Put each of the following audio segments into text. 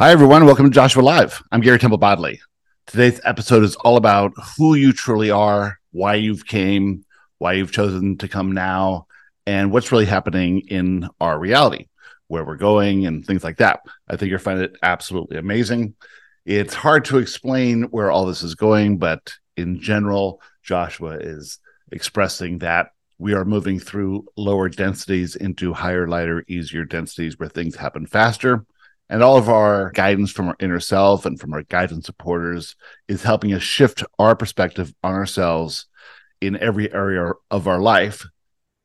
Hi, everyone. Welcome to Joshua Live. I'm Gary Temple Bodley. Today's episode is all about who you truly are, why you've came, why you've chosen to come now, and what's really happening in our reality, where we're going and things like that. I think you'll find it absolutely amazing. It's hard to explain where all this is going, but in general, Joshua is expressing that we are moving through lower densities into higher, lighter, easier densities where things happen faster. And all of our guidance from our inner self and from our guides and supporters is helping us shift our perspective on ourselves in every area of our life.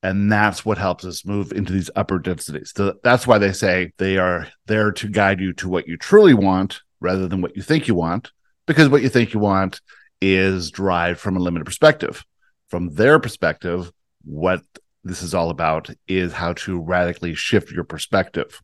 And that's what helps us move into these upper densities. So that's why they say they are there to guide you to what you truly want rather than what you think you want, because what you think you want is derived from a limited perspective. From their perspective, what this is all about is how to radically shift your perspective.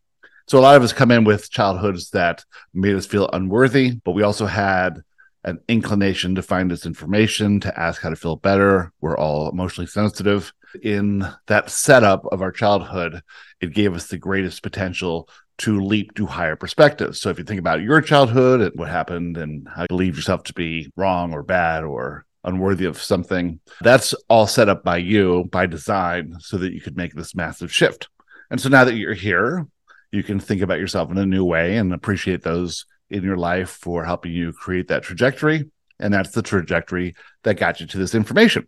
So a lot of us come in with childhoods that made us feel unworthy, but we also had an inclination to find this information, to ask how to feel better. We're all emotionally sensitive. In that setup of our childhood, it gave us the greatest potential to leap to higher perspectives. So if you think about your childhood and what happened and how you believe yourself to be wrong or bad or unworthy of something, that's all set up by you, by design, so that you could make this massive shift. And so now that you're here, you can think about yourself in a new way and appreciate those in your life for helping you create that trajectory. And that's the trajectory that got you to this information.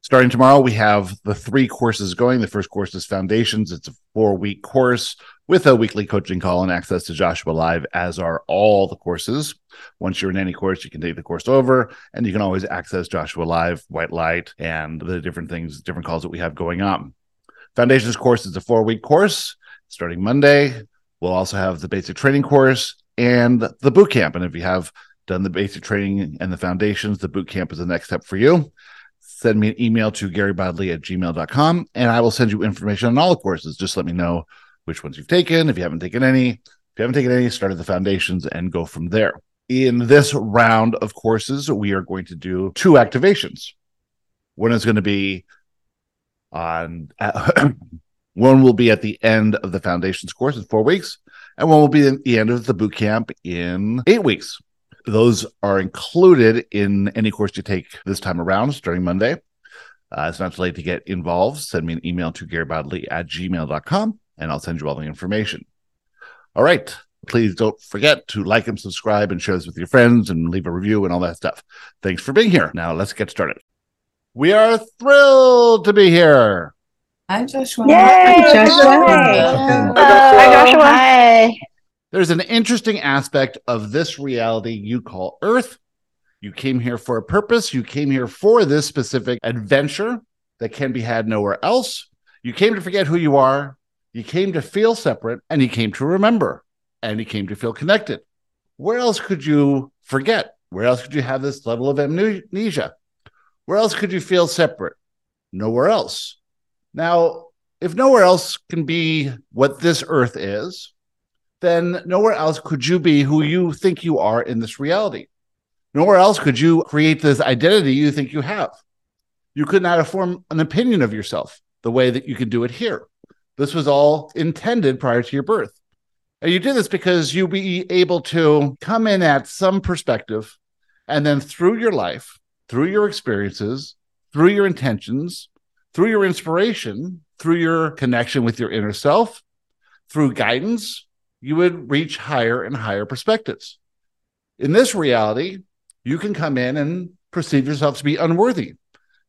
Starting tomorrow, we have the three courses going. The first course is Foundations. It's a 4-week course with a weekly coaching call and access to Joshua Live, as are all the courses. Once you're in any course, you can take the course over, and you can always access Joshua Live, White Light, and the different things, different calls that we have going on. Foundations course is a 4-week course. Starting Monday, we'll also have the basic training course and the boot camp. And if you have done the basic training and the foundations, the boot camp is the next step for you. Send me an email to garybodley@gmail.com, and I will send you information on all the courses. Just let me know which ones you've taken. If you haven't taken any, start at the foundations and go from there. In this round of courses, we are going to do 2 activations. One is going to be on... One will be at the end of the Foundations course in 4 weeks, and one will be at the end of the boot camp in 8 weeks. Those are included in any course you take this time around, starting Monday. It's not too late to get involved. Send me an email to garybodley@gmail.com, and I'll send you all the information. All right. Please don't forget to like and subscribe and share this with your friends and leave a review and all that stuff. Thanks for being here. Now let's get started. We are thrilled to be here. Hi, Joshua. Yay! Hi, Joshua. Hi, Joshua. Hi. There's an interesting aspect of this reality you call Earth. You came here for a purpose. You came here for this specific adventure that can be had nowhere else. You came to forget who you are. You came to feel separate, and you came to remember, and you came to feel connected. Where else could you forget? Where else could you have this level of amnesia? Where else could you feel separate? Nowhere else. Now, if nowhere else can be what this Earth is, then nowhere else could you be who you think you are in this reality. Nowhere else could you create this identity you think you have. You could not have formed an opinion of yourself the way that you can do it here. This was all intended prior to your birth. And you did this because you'll be able to come in at some perspective, and then through your life, through your experiences, through your intentions, through your inspiration, through your connection with your inner self, through guidance, you would reach higher and higher perspectives. In this reality, you can come in and perceive yourself to be unworthy,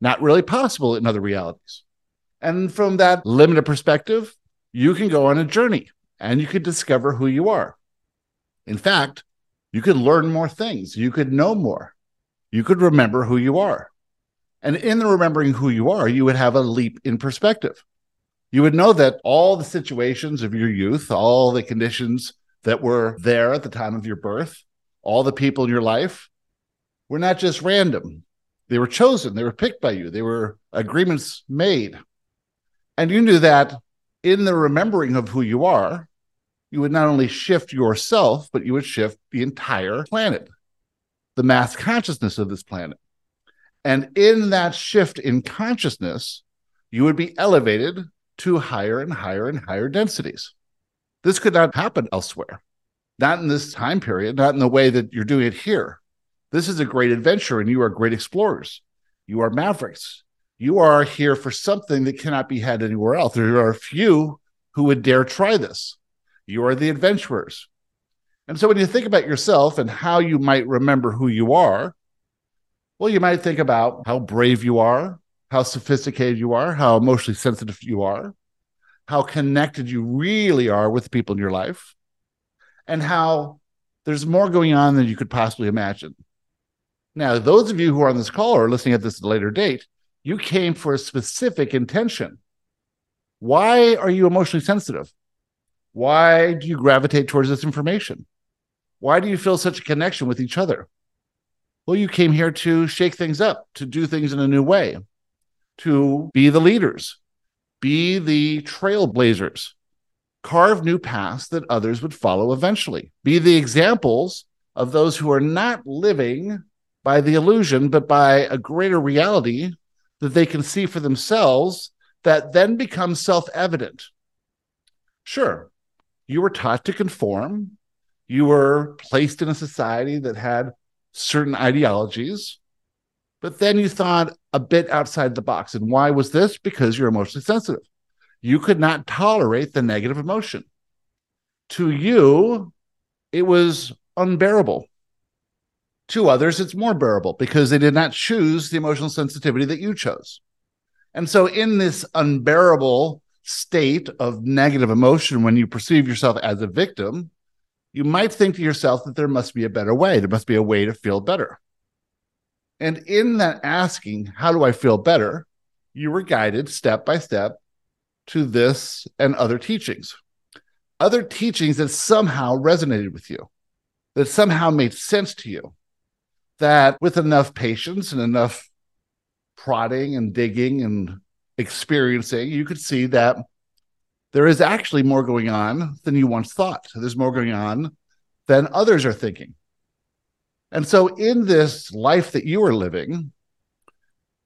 not really possible in other realities. And from that limited perspective, you can go on a journey and you could discover who you are. In fact, you could learn more things. You could know more. You could remember who you are. And in the remembering who you are, you would have a leap in perspective. You would know that all the situations of your youth, all the conditions that were there at the time of your birth, all the people in your life were not just random. They were chosen. They were picked by you. They were agreements made. And you knew that in the remembering of who you are, you would not only shift yourself, but you would shift the entire planet, the mass consciousness of this planet. And in that shift in consciousness, you would be elevated to higher and higher and higher densities. This could not happen elsewhere. not in this time period, not in the way that you're doing it here. This is a great adventure, and you are great explorers. You are mavericks. You are here for something that cannot be had anywhere else. There are few who would dare try this. You are the adventurers. And so when you think about yourself and how you might remember who you are, well, you might think about how brave you are, how sophisticated you are, how emotionally sensitive you are, how connected you really are with the people in your life, and how there's more going on than you could possibly imagine. Now, those of you who are on this call or listening at this later date, you came for a specific intention. Why are you emotionally sensitive? Why do you gravitate towards this information? Why do you feel such a connection with each other? Well, you came here to shake things up, to do things in a new way, to be the leaders, be the trailblazers, carve new paths that others would follow eventually, be the examples of those who are not living by the illusion, but by a greater reality that they can see for themselves that then becomes self-evident. Sure, you were taught to conform. You were placed in a society that had certain ideologies, but then you thought a bit outside the box. And why was this? Because you're emotionally sensitive. You could not tolerate the negative emotion. To you, it was unbearable. To others, it's more bearable because they did not choose the emotional sensitivity that you chose. And so in this unbearable state of negative emotion, when you perceive yourself as a victim, you might think to yourself that there must be a better way. There must be a way to feel better. And in that asking, how do I feel better? You were guided step by step to this and other teachings that somehow resonated with you, that somehow made sense to you, that with enough patience and enough prodding and digging and experiencing, you could see that there is actually more going on than you once thought. There's more going on than others are thinking. And so in this life that you are living,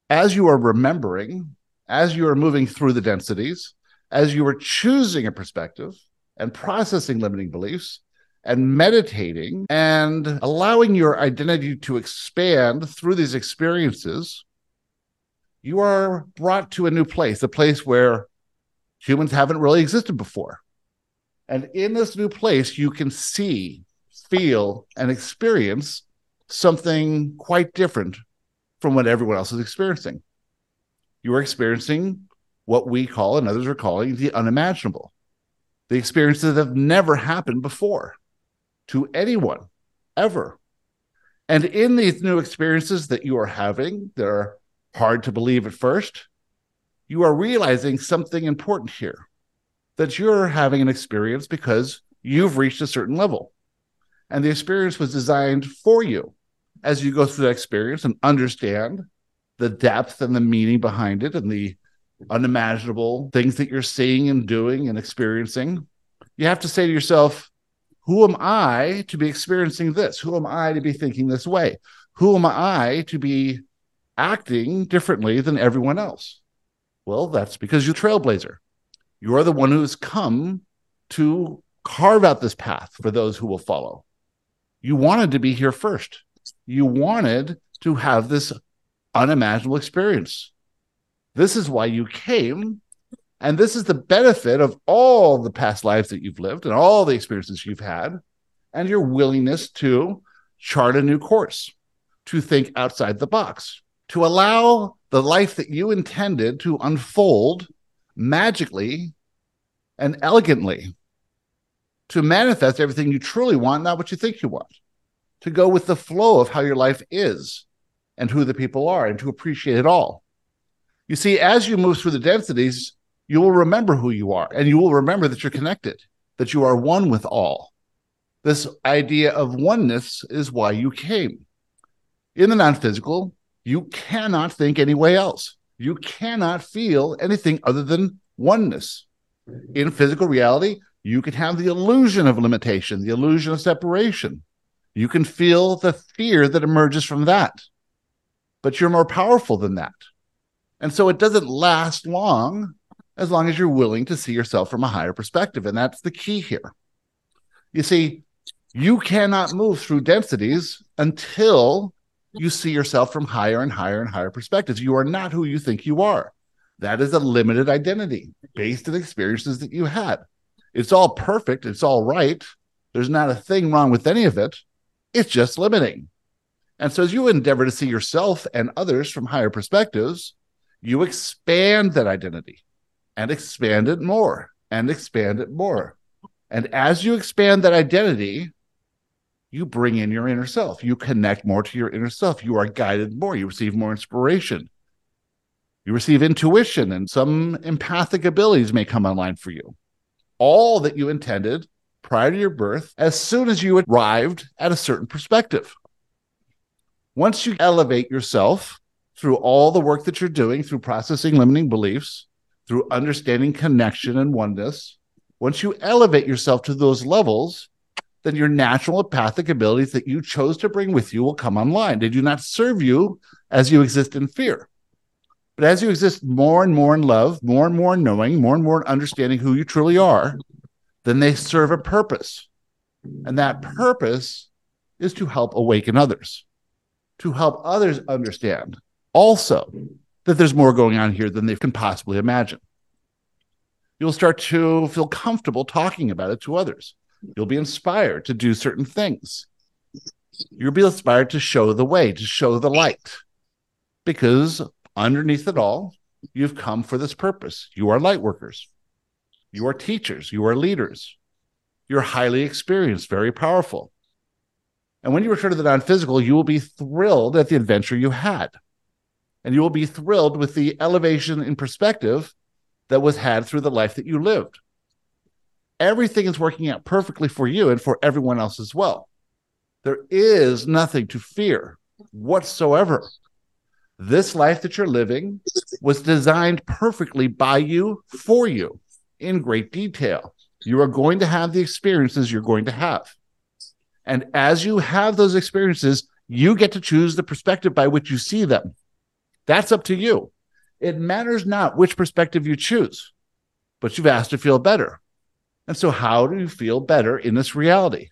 as you are remembering, as you are moving through the densities, as you are choosing a perspective and processing limiting beliefs and meditating and allowing your identity to expand through these experiences, you are brought to a new place, a place where humans haven't really existed before. And in this new place, you can see, feel, and experience something quite different from what everyone else is experiencing. You are experiencing what we call, and others are calling, the unimaginable, the experiences that have never happened before to anyone, ever. And in these new experiences that you are having, that are hard to believe at first, you are realizing something important here, that you're having an experience because you've reached a certain level. And the experience was designed for you. As you go through that experience and understand the depth and the meaning behind it and the unimaginable things that you're seeing and doing and experiencing, you have to say to yourself, who am I to be experiencing this? Who am I to be thinking this way? Who am I to be acting differently than everyone else? Well, that's because you're a trailblazer. You're the one who has come to carve out this path for those who will follow. You wanted to be here first. You wanted to have this unimaginable experience. This is why you came, and this is the benefit of all the past lives that you've lived and all the experiences you've had and your willingness to chart a new course, to think outside the box, to allow the life that you intended to unfold magically and elegantly, to manifest everything you truly want, not what you think you want, to go with the flow of how your life is and who the people are and to appreciate it all. You see, as you move through the densities, you will remember who you are and you will remember that you're connected, that you are one with all. This idea of oneness is why you came. In the non-physical, you cannot think any way else. You cannot feel anything other than oneness. In physical reality, you can have the illusion of limitation, the illusion of separation. You can feel the fear that emerges from that. But you're more powerful than that. And so it doesn't last long as you're willing to see yourself from a higher perspective. And that's the key here. You see, You cannot move through densities until you see yourself from higher and higher and higher perspectives. You are not who you think you are. That is a limited identity based on experiences that you had. It's all perfect. It's all right. There's not a thing wrong with any of it. It's just limiting. And so as you endeavor to see yourself and others from higher perspectives, you expand that identity and expand it more and expand it more. And as you expand that identity, you bring in your inner self. You connect more to your inner self. You are guided more. You receive more inspiration. You receive intuition, and some empathic abilities may come online for you. All that you intended prior to your birth, as soon as you arrived at a certain perspective. Once you elevate yourself through all the work that you're doing, through processing limiting beliefs, through understanding connection and oneness, once you elevate yourself to those levels, then your natural empathic abilities that you chose to bring with you will come online. They do not serve you as you exist in fear. But as you exist more and more in love, more and more in knowing, more and more in understanding who you truly are, then they serve a purpose. And that purpose is to help awaken others, to help others understand also that there's more going on here than they can possibly imagine. You'll start to feel comfortable talking about it to others. You'll be inspired to do certain things. You'll be inspired to show the way, to show the light, because underneath it all, you've come for this purpose. You are light workers. You are teachers. You are leaders. You're highly experienced, very powerful. And when you return to the non-physical, you will be thrilled at the adventure you had. And you will be thrilled with the elevation in perspective that was had through the life that you lived. Everything is working out perfectly for you and for everyone else as well. There is nothing to fear whatsoever. This life that you're living was designed perfectly by you, for you, in great detail. You are going to have the experiences you're going to have. And as you have those experiences, you get to choose the perspective by which you see them. That's up to you. It matters not which perspective you choose, but you've asked to feel better. And so how do you feel better in this reality?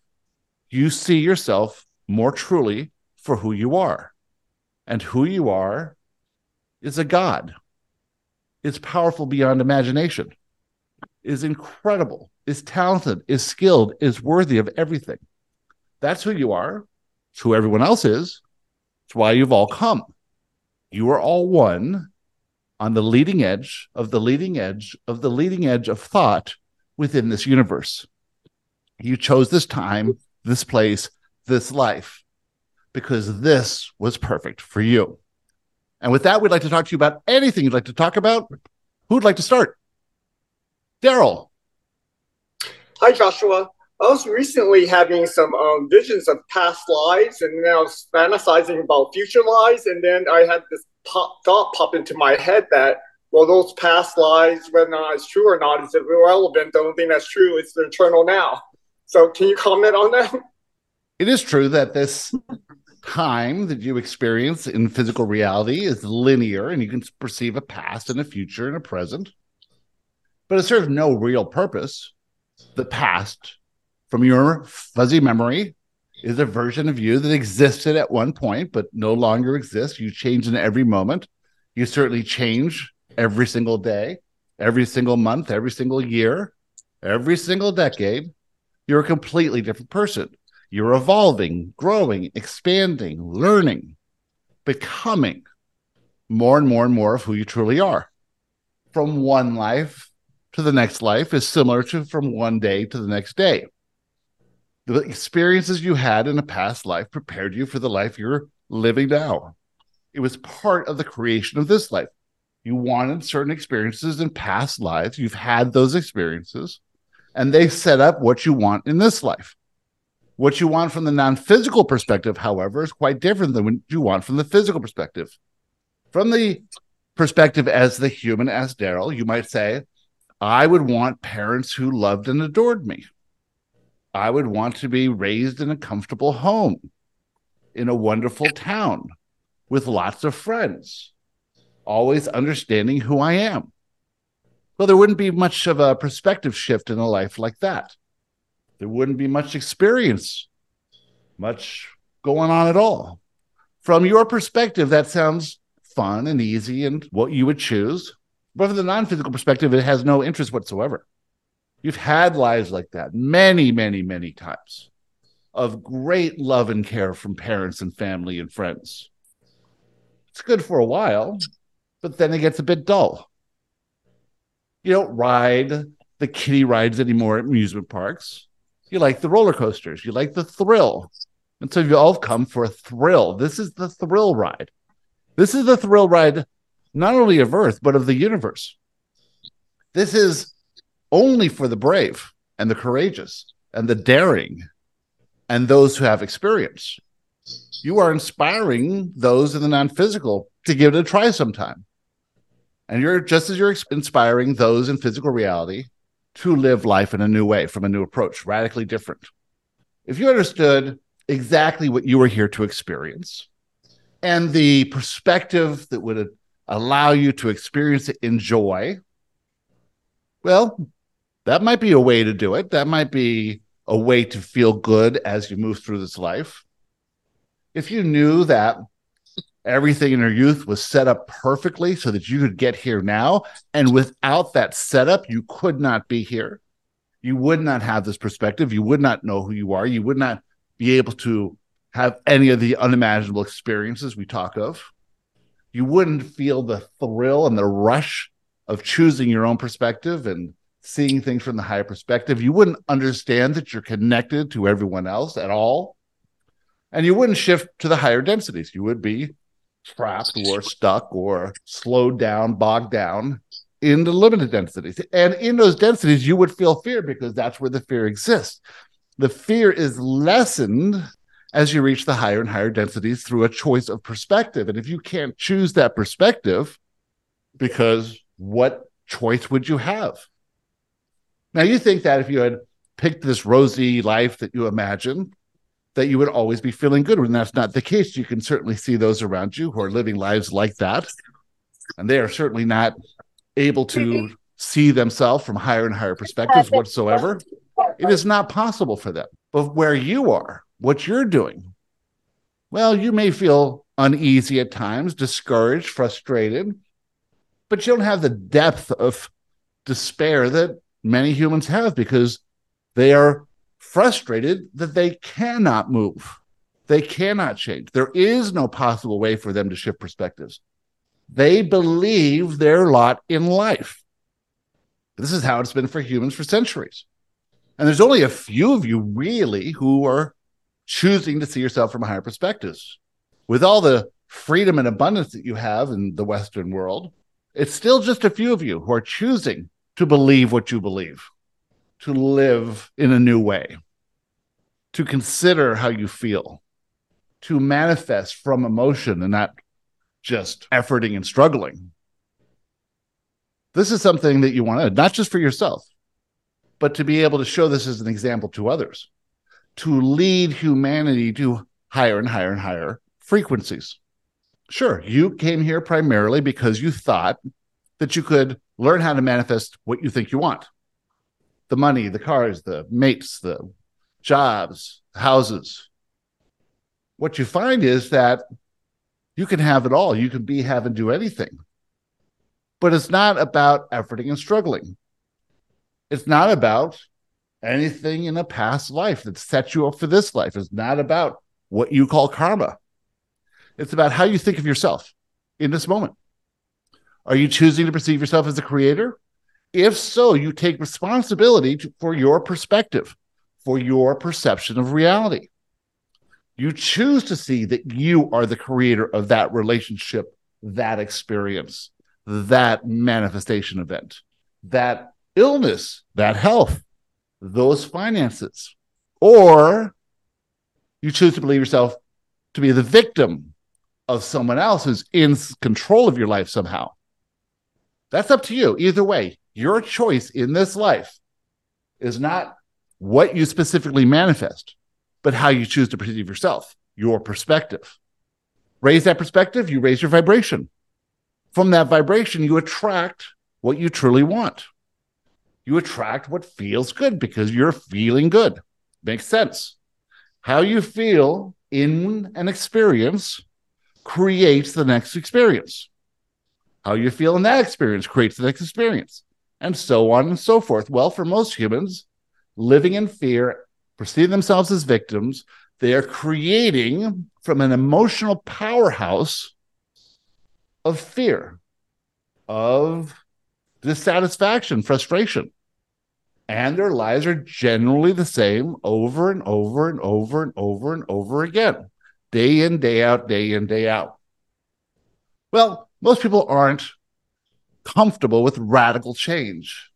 You see yourself more truly for who you are. And who you are is a God. It's powerful beyond imagination, is incredible, is talented, is skilled, is worthy of everything. That's who you are. It's who everyone else is. It's why you've all come. You are all one on the leading edge of the leading edge of the leading edge of thought within this universe. You chose this time, this place, this life, because this was perfect for you. And with that, we'd like to talk to you about anything you'd like to talk about. Who'd like to start? Daryl. Hi, Joshua. I was recently having some visions of past lives, and then I was fantasizing about future lives, and then I had this thought pop into my head that, well, those past lives, whether or not it's true or not, is irrelevant. The only thing that's true is the eternal now. So can you comment on that? It is true that this time that you experience in physical reality is linear, and you can perceive a past and a future and a present, but it serves no real purpose. The past, from your fuzzy memory, is a version of you that existed at one point but no longer exists. You change in every moment. You certainly change every single day, every single month, every single year, every single decade. You're a completely different person. You're evolving, growing, expanding, learning, becoming more and more and more of who you truly are. From one life to the next life is similar to from one day to the next day. The experiences you had in a past life prepared you for the life you're living now. It was part of the creation of this life. You wanted certain experiences in past lives. You've had those experiences, and they set up what you want in this life. What you want from the non-physical perspective, however, is quite different than what you want from the physical perspective. From the perspective as the human, as Daryl, you might say, I would want parents who loved and adored me. I would want to be raised in a comfortable home, in a wonderful town, with lots of friends, always understanding who I am. Well, there wouldn't be much of a perspective shift in a life like that. There wouldn't be much experience much going on at all. From your perspective, that sounds fun and easy and what you would choose. But from the non-physical perspective, it has no interest whatsoever. You've had lives like that many, many, many times of great love and care from parents and family and friends. It's good for a while, but then it gets a bit dull. You don't ride the kiddie rides anymore at amusement parks. You like the roller coasters. You like the thrill. And so you all come for a thrill. This is the thrill ride. This is the thrill ride, not only of Earth, but of the universe. This is only for the brave and the courageous and the daring and those who have experience. You are inspiring those in the non-physical to give it a try sometime. And you're just as you're inspiring those in physical reality to live life in a new way, from a new approach, radically different. If you understood exactly what you were here to experience and the perspective that would allow you to experience it in joy, well, that might be a way to do it. That might be a way to feel good as you move through this life. If you knew that everything in your youth was set up perfectly so that you could get here now, and without that setup, you could not be here. You would not have this perspective. You would not know who you are. You would not be able to have any of the unimaginable experiences we talk of. You wouldn't feel the thrill and the rush of choosing your own perspective and seeing things from the higher perspective. You wouldn't understand that you're connected to everyone else at all. And you wouldn't shift to the higher densities. You would be trapped or stuck or slowed down, bogged down in the limited densities. And in those densities, you would feel fear, because that's where the fear exists. The fear is lessened as you reach the higher and higher densities through a choice of perspective. And if you can't choose that perspective, because what choice would you have? Now, you think that if you had picked this rosy life that you imagine, that you would always be feeling good, when that's not the case. You can certainly see those around you who are living lives like that, and they are certainly not able to see themselves from higher and higher perspectives whatsoever. It is not possible for them. But where you are, what you're doing, well, you may feel uneasy at times, discouraged, frustrated, but you don't have the depth of despair that many humans have, because they are frustrated that they cannot move. They cannot change. There is no possible way for them to shift perspectives. They believe their lot in life. This is how it's been for humans for centuries. And there's only a few of you really who are choosing to see yourself from higher perspectives. With all the freedom and abundance that you have in the Western world, it's still just a few of you who are choosing to believe what you believe, to live in a new way, to consider how you feel, to manifest from emotion and not just efforting and struggling. This is something that you want to, not just for yourself, but to be able to show this as an example to others, to lead humanity to higher and higher and higher frequencies. Sure, you came here primarily because you thought that you could learn how to manifest what you think you want. The money, the cars, the mates, the jobs, houses. What you find is that you can have it all. You can be, have, and do anything. But it's not about efforting and struggling. It's not about anything in a past life that set you up for this life. It's not about what you call karma. It's about how you think of yourself in this moment. Are you choosing to perceive yourself as a creator? If so, you take responsibility for your perspective, for your perception of reality. You choose to see that you are the creator of that relationship, that experience, that manifestation event, that illness, that health, those finances. Or you choose to believe yourself to be the victim of someone else who's in control of your life somehow. That's up to you. Either way, your choice in this life is not what you specifically manifest, but how you choose to perceive yourself, your perspective. Raise that perspective, you raise your vibration. From that vibration, you attract what you truly want. You attract what feels good because you're feeling good. Makes sense. how you feel in an experience creates the next experience. How you feel in that experience creates the next experience, and so on and so forth. Well, for most humans, living in fear, perceiving themselves as victims, they are creating from an emotional powerhouse of fear, of dissatisfaction, frustration. And their lives are generally the same over and over and over and over and over again, day in, day out, day in, day out. Well, most people aren't comfortable with radical change.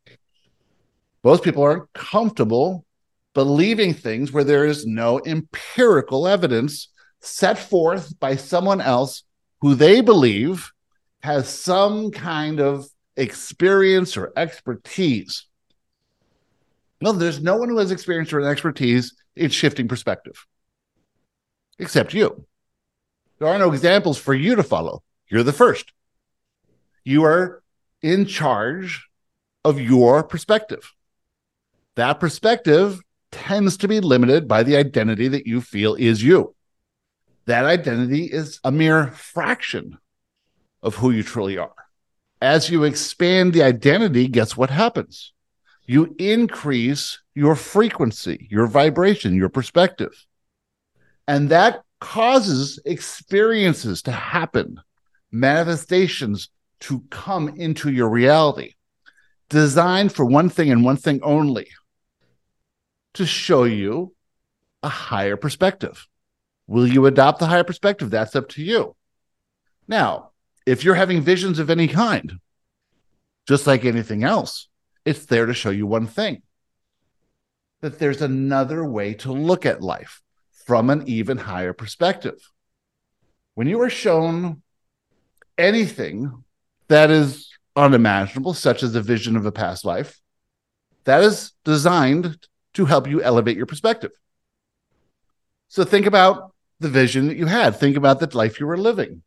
Most people aren't comfortable believing things where there is no empirical evidence set forth by someone else who they believe has some kind of experience or expertise. No, there's no one who has experience or expertise in shifting perspective, except you. There are no examples for you to follow. You're the first. You are in charge of your perspective. That perspective tends to be limited by the identity that you feel is you. That identity is a mere fraction of who you truly are. As you expand the identity, guess what happens? You increase your frequency, your vibration, your perspective. And that causes experiences to happen, manifestations to come into your reality, designed for one thing and one thing only, to show you a higher perspective. Will you adopt the higher perspective? That's up to you. Now, if you're having visions of any kind, just like anything else, it's there to show you one thing, that there's another way to look at life from an even higher perspective. When you are shown anything that is unimaginable, such as a vision of a past life, that is designed to help you elevate your perspective. So think about the vision that you had. Think about the life you were living.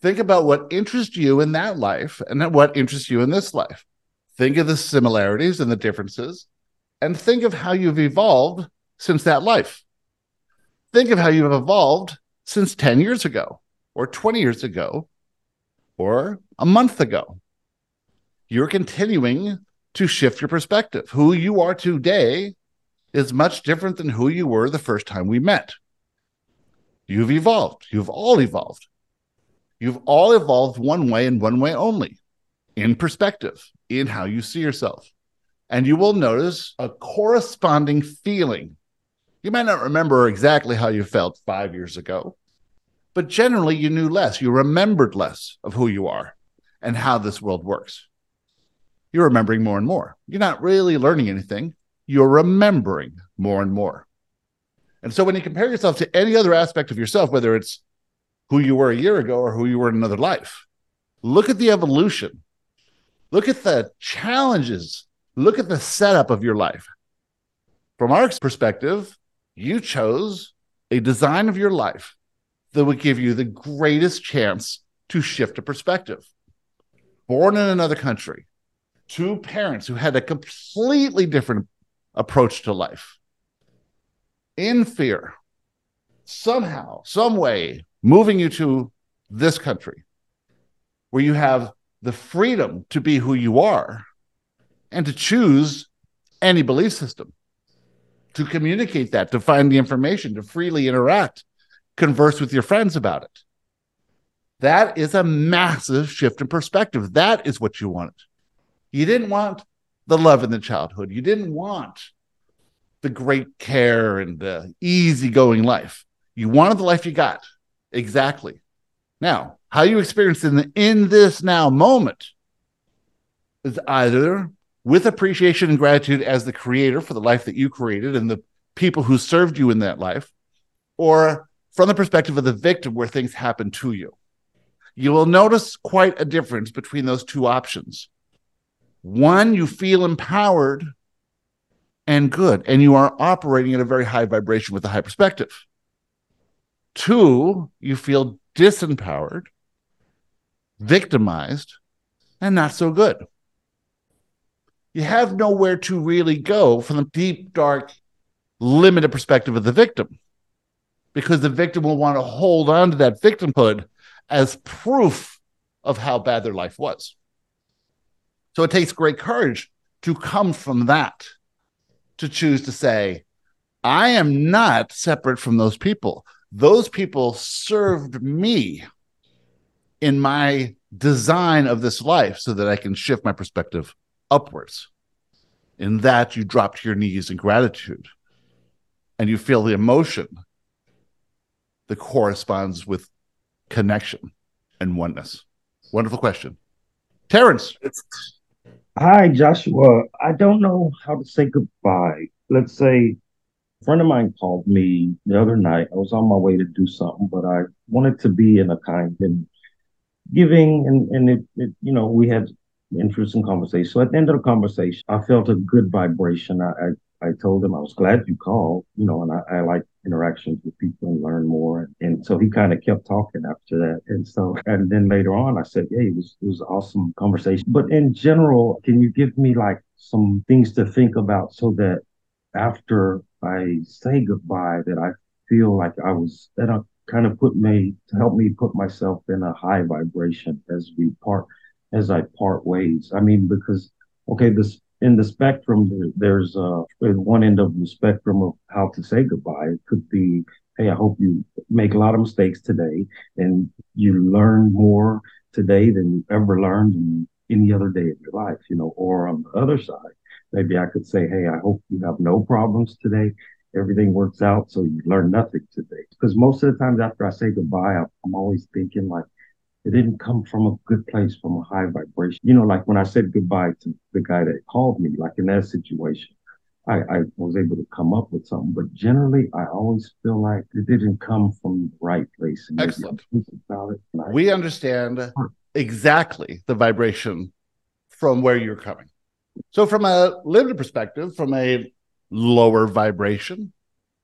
Think about what interests you in that life and what interests you in this life. Think of the similarities and the differences, and think of how you've evolved since that life. Think of how you've evolved since 10 years ago, or 20 years ago, or a month ago. You're continuing to shift your perspective. Who you are today is much different than who you were the first time we met. You've evolved. You've all evolved. You've all evolved one way and one way only, in perspective, in how you see yourself. And you will notice a corresponding feeling. You might not remember exactly how you felt 5 years ago, but generally you knew less. You remembered less of who you are and how this world works. You're remembering more and more. You're not really learning anything. You're remembering more and more. And so when you compare yourself to any other aspect of yourself, whether it's who you were a year ago or who you were in another life, look at the evolution. Look at the challenges. Look at the setup of your life. From our perspective, you chose a design of your life that would give you the greatest chance to shift a perspective. Born in another country, two parents who had a completely different approach to life, in fear, somehow, some way, moving you to this country where you have the freedom to be who you are and to choose any belief system, to communicate that, to find the information, to freely interact, converse with your friends about it. That is a massive shift in perspective. That is what you wanted. You didn't want the love in the childhood. You didn't want the great care and the easygoing life. You wanted the life you got. Exactly. Now, how you experience in this now moment is either with appreciation and gratitude as the creator for the life that you created and the people who served you in that life, or from the perspective of the victim where things happen to you. You will notice quite a difference between those two options. One, you feel empowered and good, and you are operating at a very high vibration with a high perspective. Two, you feel disempowered, victimized, and not so good. You have nowhere to really go from the deep, dark, limited perspective of the victim. because the victim will want to hold on to that victimhood as proof of how bad their life was. So it takes great courage to come from that, to choose to say, I am not separate from those people. Those people served me in my design of this life so that I can shift my perspective upwards. In that, you drop to your knees in gratitude and you feel the emotion that corresponds with connection and oneness. Wonderful question. Terrence. Hi, Joshua. I don't know how to say goodbye. Let's say a friend of mine called me the other night. I was on my way to do something, but I wanted to be in a kind and giving, and it, you know, we had interesting conversation. So at the end of the conversation, I felt a good vibration. I told him I was glad you called, you know, and I like interactions with people and learn more. And so he kind of kept talking after that. And then later on, I said, hey, it was an awesome conversation. But in general, can you give me like some things to think about so that after I say goodbye, that I feel like help me put myself in a high vibration as I part ways. I mean, because, okay, this in the spectrum, there's one end of the spectrum of how to say goodbye. It could be, hey, I hope you make a lot of mistakes today and you learn more today than you ever learned in any other day of your life, you know. Or on the other side, maybe I could say, hey, I hope you have no problems today. Everything works out, so you learn nothing today. Because most of the times after I say goodbye, I'm always thinking like, it didn't come from a good place, from a high vibration. You know, like when I said goodbye to the guy that called me, like in that situation, I was able to come up with something. But generally, I always feel like it didn't come from the right place. Excellent. We understand exactly the vibration from where you're coming. So from a limited perspective, from a lower vibration,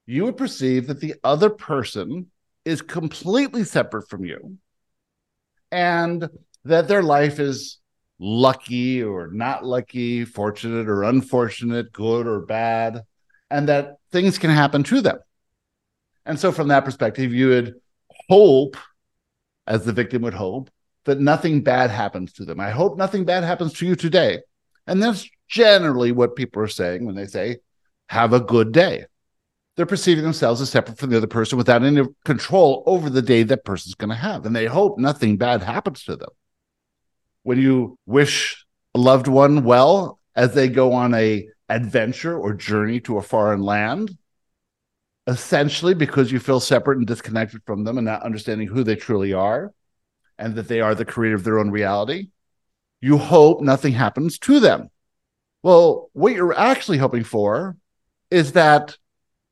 you would perceive that the other person is completely separate from you, and that their life is lucky or not lucky, fortunate or unfortunate, good or bad, and that things can happen to them. And so from that perspective, you would hope, as the victim would hope, that nothing bad happens to them. I hope nothing bad happens to you today. And that's generally what people are saying when they say, have a good day. They're perceiving themselves as separate from the other person without any control over the day that person's going to have. And they hope nothing bad happens to them. When you wish a loved one well as they go on a adventure or journey to a foreign land, essentially because you feel separate and disconnected from them and not understanding who they truly are and that they are the creator of their own reality, you hope nothing happens to them. Well, what you're actually hoping for is that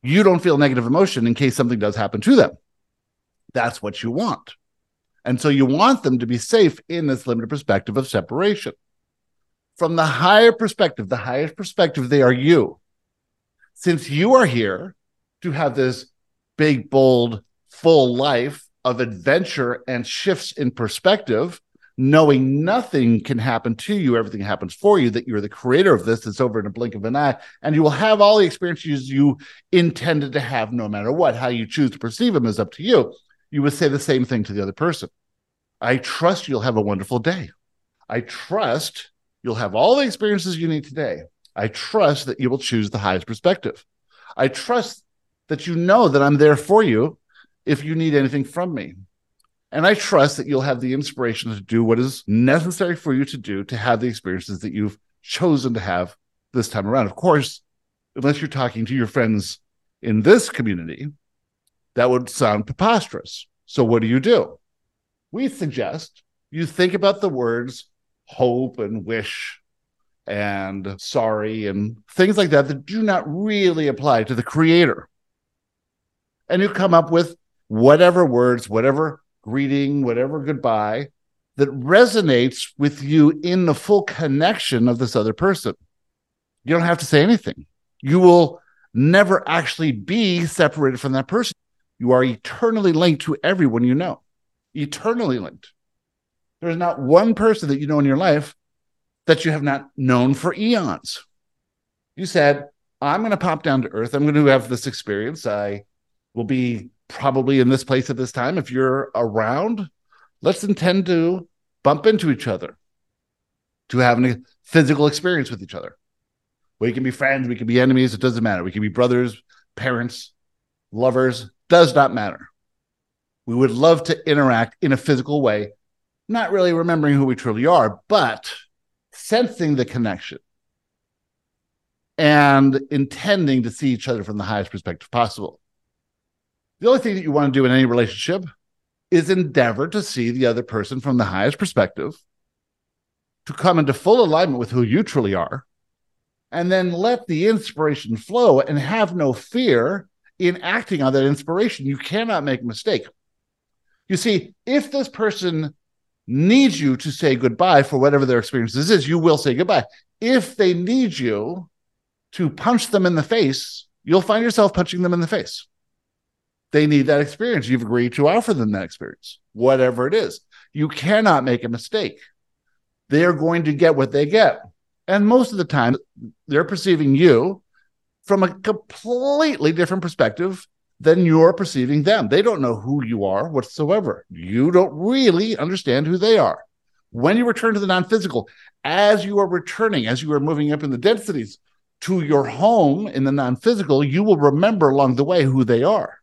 you don't feel negative emotion in case something does happen to them. That's what you want. And so you want them to be safe in this limited perspective of separation. From the higher perspective, the highest perspective, they are you. Since you are here to have this big, bold, full life of adventure and shifts in perspective, knowing nothing can happen to you, everything happens for you, that you're the creator of this, it's over in a blink of an eye, and you will have all the experiences you intended to have no matter what. How you choose to perceive them is up to you. You would say the same thing to the other person. I trust you'll have a wonderful day. I trust you'll have all the experiences you need today. I trust that you will choose the highest perspective. I trust that you know that I'm there for you if you need anything from me. And I trust that you'll have the inspiration to do what is necessary for you to do to have the experiences that you've chosen to have this time around. Of course, unless you're talking to your friends in this community, that would sound preposterous. So what do? We suggest you think about the words hope and wish and sorry and things like that that do not really apply to the creator. And you come up with whatever words, whatever greeting, whatever goodbye that resonates with you in the full connection of this other person. You don't have to say anything. You will never actually be separated from that person. You are eternally linked to everyone you know. Eternally linked. There's not one person that you know in your life that you have not known for eons. You said, I'm going to pop down to earth. I'm going to have this experience. I will be probably in this place at this time, if you're around, let's intend to bump into each other, to have a physical experience with each other. We can be friends, we can be enemies, it doesn't matter. We can be brothers, parents, lovers, does not matter. We would love to interact in a physical way, not really remembering who we truly are, but sensing the connection and intending to see each other from the highest perspective possible. The only thing that you want to do in any relationship is endeavor to see the other person from the highest perspective, to come into full alignment with who you truly are, and then let the inspiration flow and have no fear in acting on that inspiration. You cannot make a mistake. You see, if this person needs you to say goodbye for whatever their experience is, you will say goodbye. If they need you to punch them in the face, you'll find yourself punching them in the face. They need that experience. You've agreed to offer them that experience, whatever it is. You cannot make a mistake. They are going to get what they get. And most of the time, they're perceiving you from a completely different perspective than you're perceiving them. They don't know who you are whatsoever. You don't really understand who they are. When you return to the non-physical, as you are returning, as you are moving up in the densities to your home in the non-physical, you will remember along the way who they are.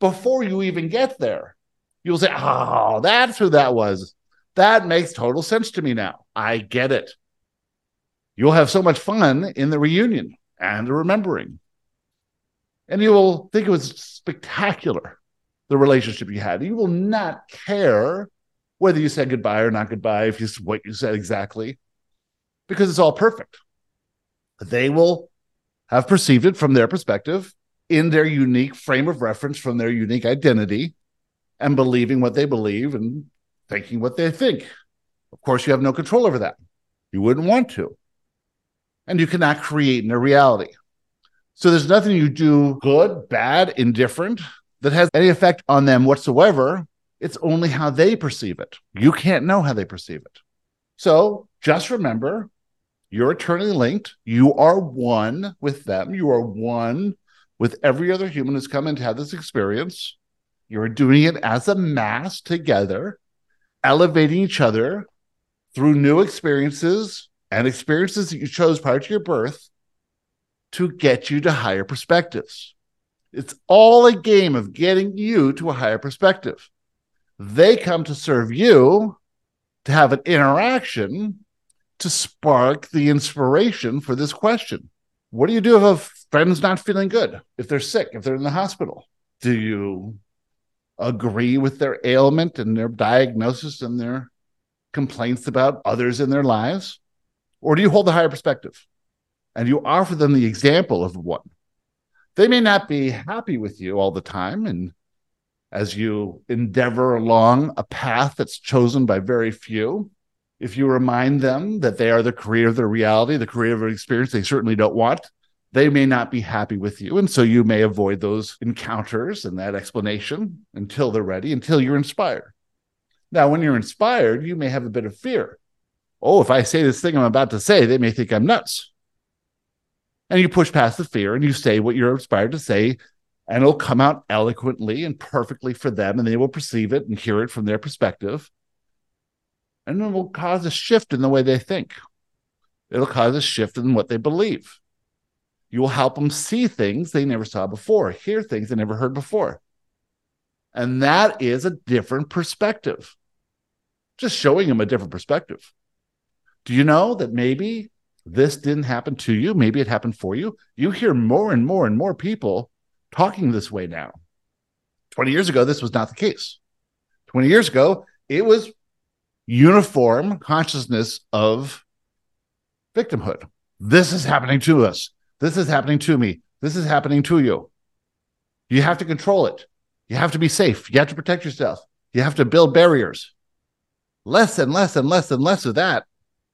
Before you even get there, you'll say, oh, that's who that was. That makes total sense to me now. I get it. You'll have so much fun in the reunion and the remembering. And you will think it was spectacular, the relationship you had. You will not care whether you said goodbye or not goodbye, if you what you said exactly, because it's all perfect. They will have perceived it from their perspective, in their unique frame of reference, from their unique identity, and believing what they believe and thinking what they think. Of course, you have no control over that. You wouldn't want to. And you cannot create in a reality. So there's nothing you do, good, bad, indifferent, that has any effect on them whatsoever. It's only how they perceive it. You can't know how they perceive it. So just remember, you're eternally linked. You are one with them. You are one with every other human who's come in to have this experience. You're doing it as a mass together, elevating each other through new experiences and experiences that you chose prior to your birth to get you to higher perspectives. It's all a game of getting you to a higher perspective. They come to serve you, to have an interaction, to spark the inspiration for this question. What do you do if a friend's not feeling good, if they're sick, if they're in the hospital? Do you agree with their ailment and their diagnosis and their complaints about others in their lives? Or do you hold the higher perspective and you offer them the example of one? They may not be happy with you all the time, and as you endeavor along a path that's chosen by very few, if you remind them that they are the creator of their reality, the creator of their experience they certainly don't want, they may not be happy with you. And so you may avoid those encounters and that explanation until they're ready, until you're inspired. Now, when you're inspired, you may have a bit of fear. Oh, if I say this thing I'm about to say, they may think I'm nuts. And you push past the fear and you say what you're inspired to say, and it'll come out eloquently and perfectly for them, and they will perceive it and hear it from their perspective. And it will cause a shift in the way they think. It'll cause a shift in what they believe. You will help them see things they never saw before, hear things they never heard before. And that is a different perspective. Just showing them a different perspective. Do you know that maybe this didn't happen to you? Maybe it happened for you. You hear more and more and more people talking this way now. 20 years ago, this was not the case. 20 years ago, it was uniform consciousness of victimhood. This is happening to us. This is happening to me. This is happening to you. You have to control it. You have to be safe. You have to protect yourself. You have to build barriers. Less and less and less and less of that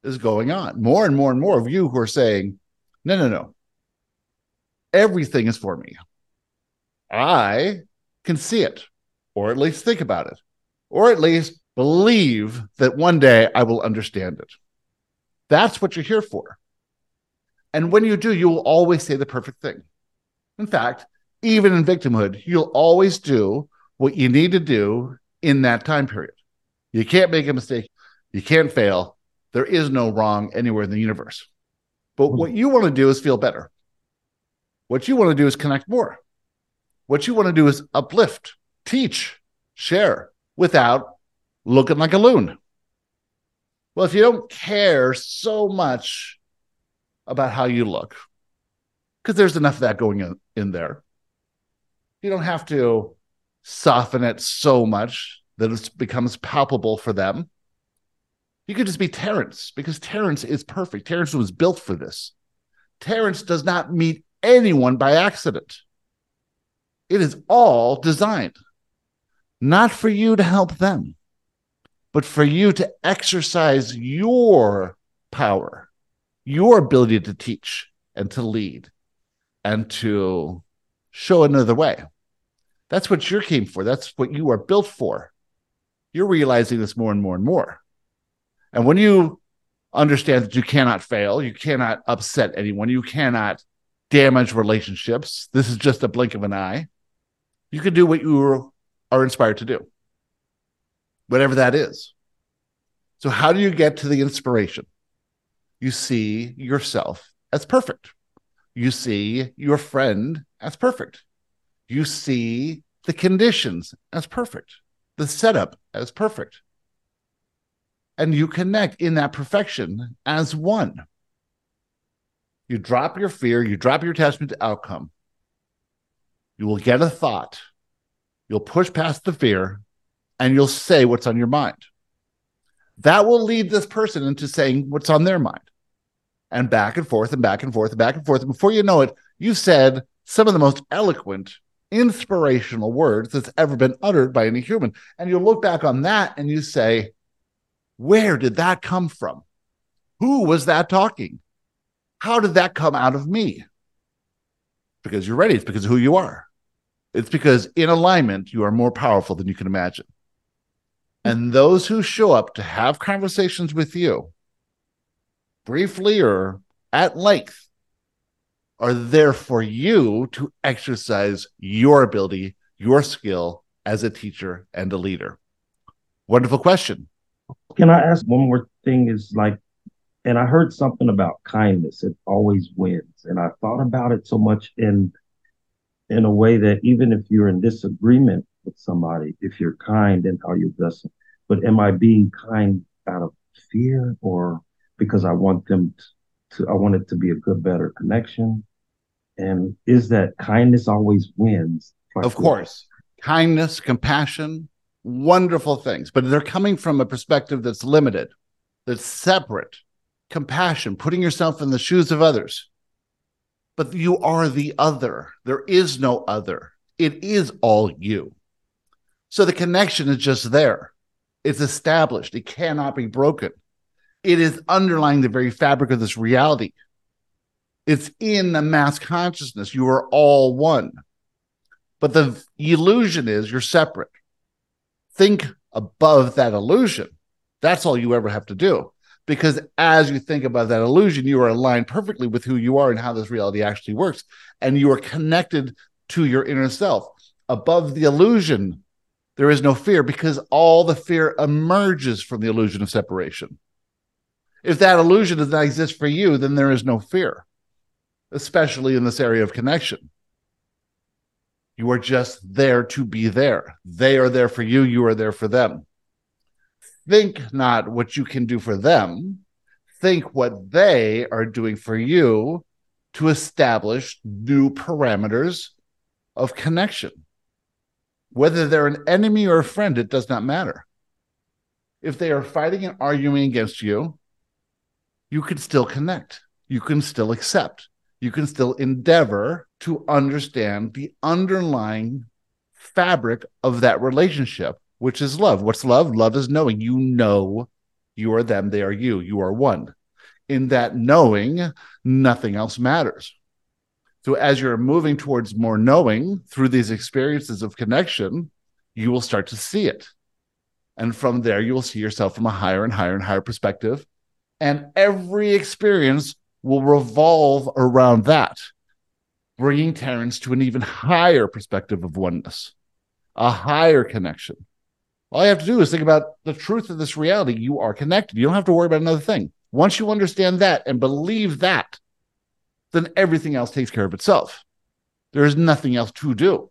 is going on. More and more and more of you who are saying, no, no, no. Everything is for me. I can see it, or at least think about it, or at least believe that one day I will understand it. That's what you're here for. And when you do, you will always say the perfect thing. In fact, even in victimhood, you'll always do what you need to do in that time period. You can't make a mistake. You can't fail. There is no wrong anywhere in the universe. But what you want to do is feel better. What you want to do is connect more. What you want to do is uplift, teach, share without looking like a loon. Well, if you don't care so much about how you look, because there's enough of that going in there, you don't have to soften it so much that it becomes palpable for them. You could just be Terrence, because Terrence is perfect. Terrence was built for this. Terrence does not meet anyone by accident. It is all designed, not for you to help them, but for you to exercise your power, your ability to teach and to lead and to show another way. That's what you came for. That's what you are built for. You're realizing this more and more and more. And when you understand that you cannot fail, you cannot upset anyone, you cannot damage relationships, this is just a blink of an eye, you can do what you are inspired to do, whatever that is. So how do you get to the inspiration? You see yourself as perfect. You see your friend as perfect. You see the conditions as perfect, the setup as perfect. And you connect in that perfection as one. You drop your fear. You drop your attachment to outcome. You will get a thought. You'll push past the fear, and you'll say what's on your mind. That will lead this person into saying what's on their mind. And back and forth and back and forth and back and forth. And before you know it, you've said some of the most eloquent, inspirational words that's ever been uttered by any human. And you'll look back on that and you say, where did that come from? Who was that talking? How did that come out of me? Because you're ready. It's because of who you are. It's because in alignment, you are more powerful than you can imagine. And those who show up to have conversations with you, briefly or at length, are there for you to exercise your ability, your skill as a teacher and a leader. Wonderful question. Can I ask one more thing? Is like, and I heard something about kindness. It always wins. And I thought about it so much in a way that even if you're in disagreement with somebody, if you're kind and how you're blessing, but am I being kind out of fear or because I want them to, I want it to be a good, better connection? And is that kindness always wins? Of course. Kindness, compassion, wonderful things, but they're coming from a perspective that's limited, that's separate. Compassion, putting yourself in the shoes of others. But you are the other. There is no other. It is all you. So the connection is just there. It's established. It cannot be broken. It is underlying the very fabric of this reality. It's in the mass consciousness. You are all one. But the illusion is you're separate. Think above that illusion. That's all you ever have to do. Because as you think about that illusion, you are aligned perfectly with who you are and how this reality actually works. And you are connected to your inner self. Above the illusion, there is no fear because all the fear emerges from the illusion of separation. If that illusion does not exist for you, then there is no fear, especially in this area of connection. You are just there to be there. They are there for you. You are there for them. Think not what you can do for them. Think what they are doing for you to establish new parameters of connection. Whether they're an enemy or a friend, it does not matter. If they are fighting and arguing against you, you can still connect. You can still accept. You can still endeavor to understand the underlying fabric of that relationship, which is love. What's love? Love is knowing. You know you are them, they are you. You are one. In that knowing, nothing else matters. So as you're moving towards more knowing through these experiences of connection, you will start to see it. And from there, you will see yourself from a higher and higher and higher perspective. And every experience will revolve around that, bringing Terrence to an even higher perspective of oneness, a higher connection. All you have to do is think about the truth of this reality. You are connected. You don't have to worry about another thing. Once you understand that and believe that, then everything else takes care of itself. There is nothing else to do.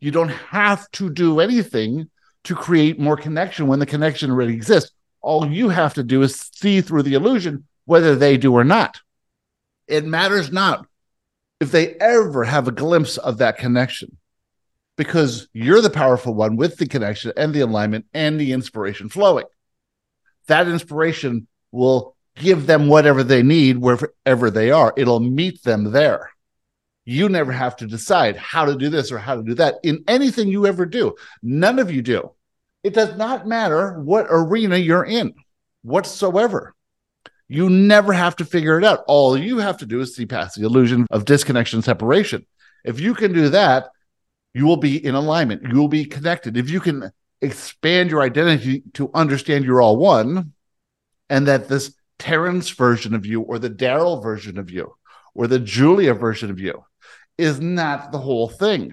You don't have to do anything to create more connection when the connection already exists. All you have to do is see through the illusion, whether they do or not. It matters not if they ever have a glimpse of that connection, because you're the powerful one with the connection and the alignment and the inspiration flowing. That inspiration will give them whatever they need, wherever they are. It'll meet them there. You never have to decide how to do this or how to do that in anything you ever do. None of you do. It does not matter what arena you're in whatsoever. You never have to figure it out. All you have to do is see past the illusion of disconnection and separation. If you can do that, you will be in alignment. You will be connected. If you can expand your identity to understand you're all one, and that this Terrence version of you or the Daryl version of you or the Julia version of you is not the whole thing.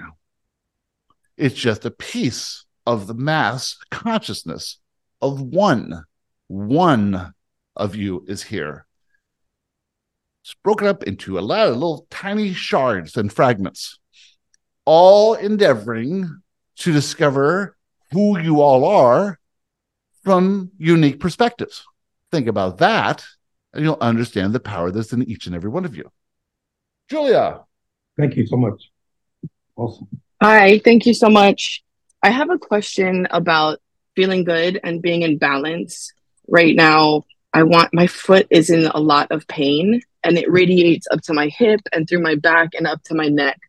It's just a piece of the mass consciousness of one. One of you is here. It's broken up into a lot of little tiny shards and fragments, all endeavoring to discover who you all are from unique perspectives. Think about that, and you'll understand the power that's in each and every one of you. Julia. Thank you so much. Awesome. Hi, thank you so much. I have a question about feeling good and being in balance. Right now, my foot is in a lot of pain, and it radiates up to my hip and through my back and up to my neck.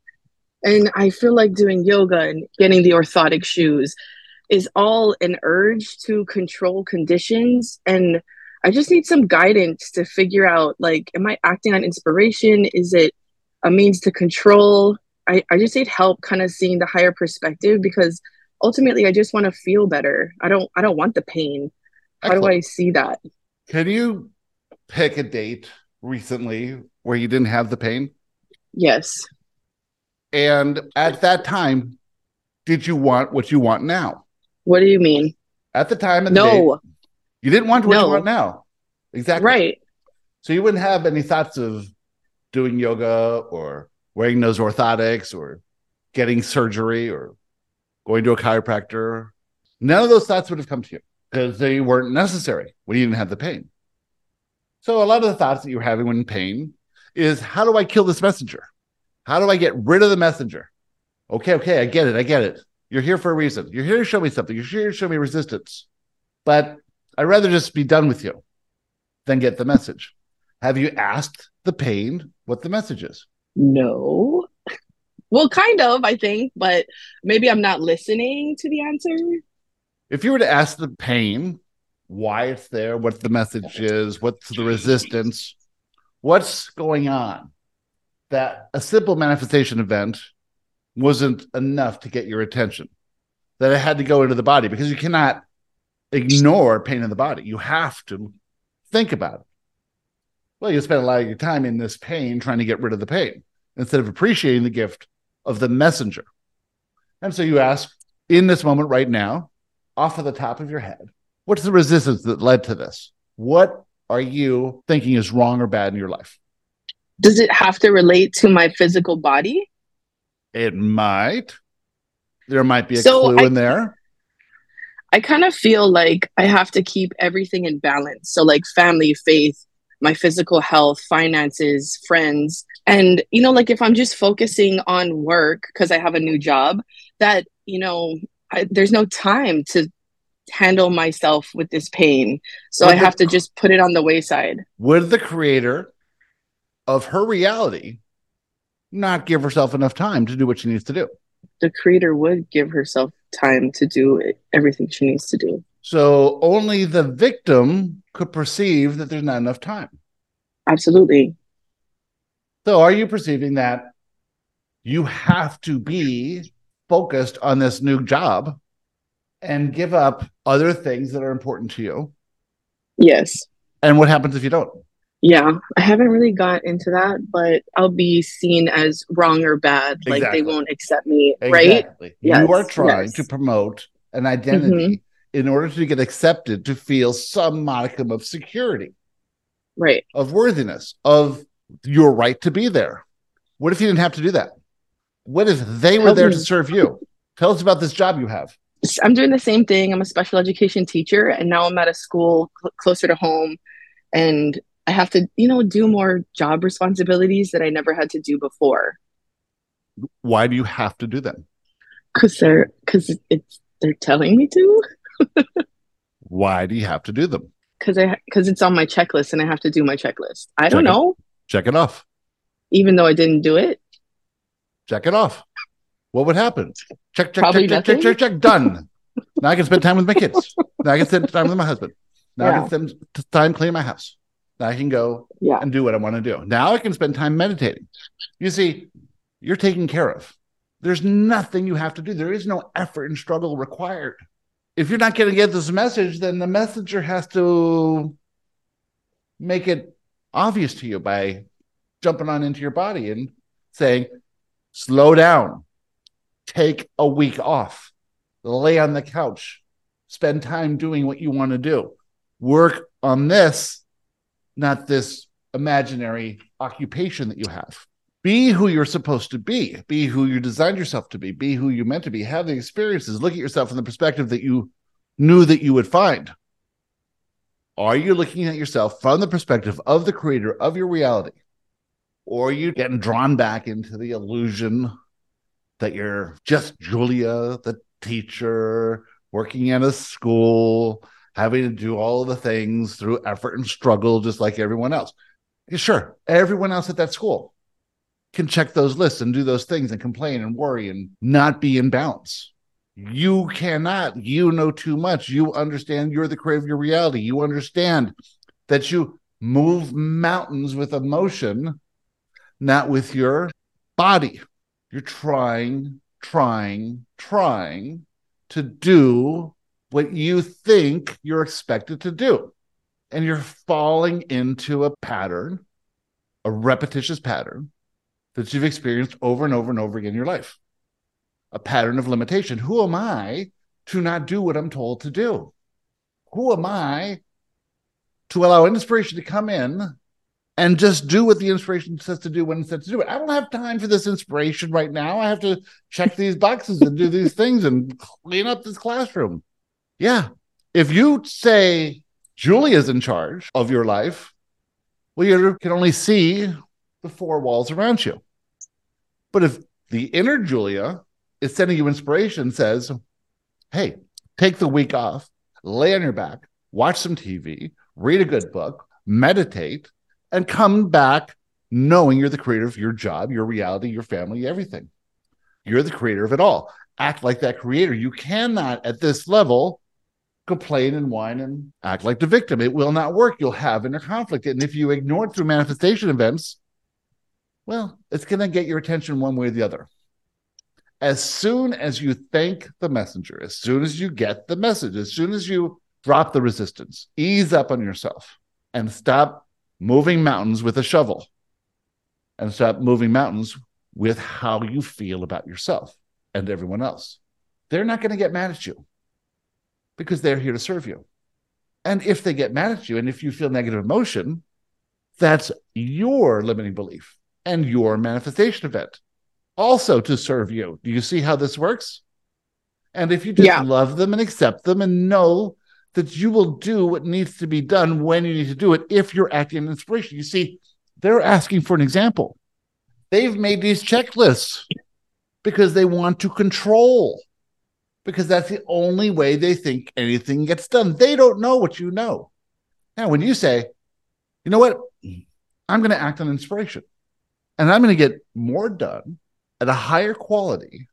And I feel like doing yoga and getting the orthotic shoes is all an urge to control conditions. And I just need some guidance to figure out, like, am I acting on inspiration? Is it a means to control? I just need help kind of seeing the higher perspective, because ultimately I just want to feel better. I don't want the pain. Excellent. How do I see that? Can you pick a date recently where you didn't have the pain? Yes. And at that time, did you want what you want now? What do you mean? At the time and no. The date, you didn't want what you want now. Exactly. Right. So you wouldn't have any thoughts of doing yoga or wearing those orthotics or getting surgery or going to a chiropractor. None of those thoughts would have come to you because they weren't necessary when you didn't have the pain. So a lot of the thoughts that you're having when in pain is, how do I kill this messenger? How do I get rid of the messenger? Okay, I get it. You're here for a reason. You're here to show me something. You're here to show me resistance. But I'd rather just be done with you than get the message. Have you asked the pain what the message is? No. Well, kind of, I think, but maybe I'm not listening to the answer. If you were to ask the pain why it's there, what the message is, what's the resistance, what's going on, that a simple manifestation event wasn't enough to get your attention, that it had to go into the body, because you cannot ignore pain in the body. You have to think about it. Well, you spend a lot of your time in this pain trying to get rid of the pain instead of appreciating the gift of the messenger. And so you ask, in this moment right now, off of the top of your head, what's the resistance that led to this? What are you thinking is wrong or bad in your life? Does it have to relate to my physical body? It might. There might be a clue in there. I kind of feel like I have to keep everything in balance. So like family, faith, my physical health, finances, friends. And, like if I'm just focusing on work because I have a new job, that, there's no time to handle myself with this pain. So I have to just put it on the wayside. Would the creator of her reality not give herself enough time to do what she needs to do? The creator would give herself time to do everything she needs to do. So only the victim could perceive that there's not enough time. Absolutely. So are you perceiving that you have to be focused on this new job and give up other things that are important to you? Yes. And what happens if you don't? Yeah, I haven't really got into that, but I'll be seen as wrong or bad. Exactly. Like they won't accept me, exactly. Right? Yes. You are trying to promote an identity in order to get accepted, to feel some modicum of security, right? Of worthiness, of your right to be there. What if you didn't have to do that? What if they were there to serve you? Tell us about this job you have. I'm doing the same thing. I'm a special education teacher, and now I'm at a school closer to home, and I have to, do more job responsibilities that I never had to do before. Why do you have to do them? Because they're telling me to. Why do you have to do them? Because it's on my checklist, and I have to do my checklist. I don't know. Check it off. Even though I didn't do it. Check it off. What would happen? Check, check, check, check, check, check. Done. Now I can spend time with my kids. Now I can spend time with my husband. Now I can spend time cleaning my house. I can go and do what I want to do. Now I can spend time meditating. You see, you're taken care of. There's nothing you have to do. There is no effort and struggle required. If you're not going to get this message, then the messenger has to make it obvious to you by jumping on into your body and saying, slow down, take a week off, lay on the couch, spend time doing what you want to do. Work on this. Not this imaginary occupation that you have. Be who you're supposed to be who you designed yourself to be who you're meant to be, have the experiences, look at yourself in the perspective that you knew that you would find. Are you looking at yourself from the perspective of the creator of your reality? Or are you getting drawn back into the illusion that you're just Julia, the teacher, working at a school, having to do all of the things through effort and struggle, just like everyone else? Sure, everyone else at that school can check those lists and do those things and complain and worry and not be in balance. You cannot. You know too much. You understand you're the creator of your reality. You understand that you move mountains with emotion, not with your body. You're trying to do what you think you're expected to do. And you're falling into a pattern, a repetitious pattern that you've experienced over and over and over again in your life. A pattern of limitation. Who am I to not do what I'm told to do? Who am I to allow inspiration to come in and just do what the inspiration says to do when it says to do it? I don't have time for this inspiration right now. I have to check these boxes and do these things and clean up this classroom. Yeah. If you say Julia's in charge of your life, well, you can only see the four walls around you. But if the inner Julia is sending you inspiration, says, hey, take the week off, lay on your back, watch some TV, read a good book, meditate, and come back knowing you're the creator of your job, your reality, your family, everything. You're the creator of it all. Act like that creator. You cannot, at this level, complain and whine and act like the victim. It will not work. You'll have inner conflict. And if you ignore it through manifestation events, well, it's going to get your attention one way or the other. As soon as you thank the messenger, as soon as you get the message, as soon as you drop the resistance, ease up on yourself and stop moving mountains with a shovel and stop moving mountains with how you feel about yourself and everyone else. They're not going to get mad at you because they're here to serve you. And if they get mad at you and if you feel negative emotion, that's your limiting belief and your manifestation event also to serve you. Do you see how this works? And if you just love them and accept them and know that you will do what needs to be done when you need to do it, if you're acting in inspiration. You see, they're asking for an example. They've made these checklists because they want to control, because that's the only way they think anything gets done. They don't know what you know. Now, when you say, you know what, I'm going to act on inspiration and I'm going to get more done at a higher quality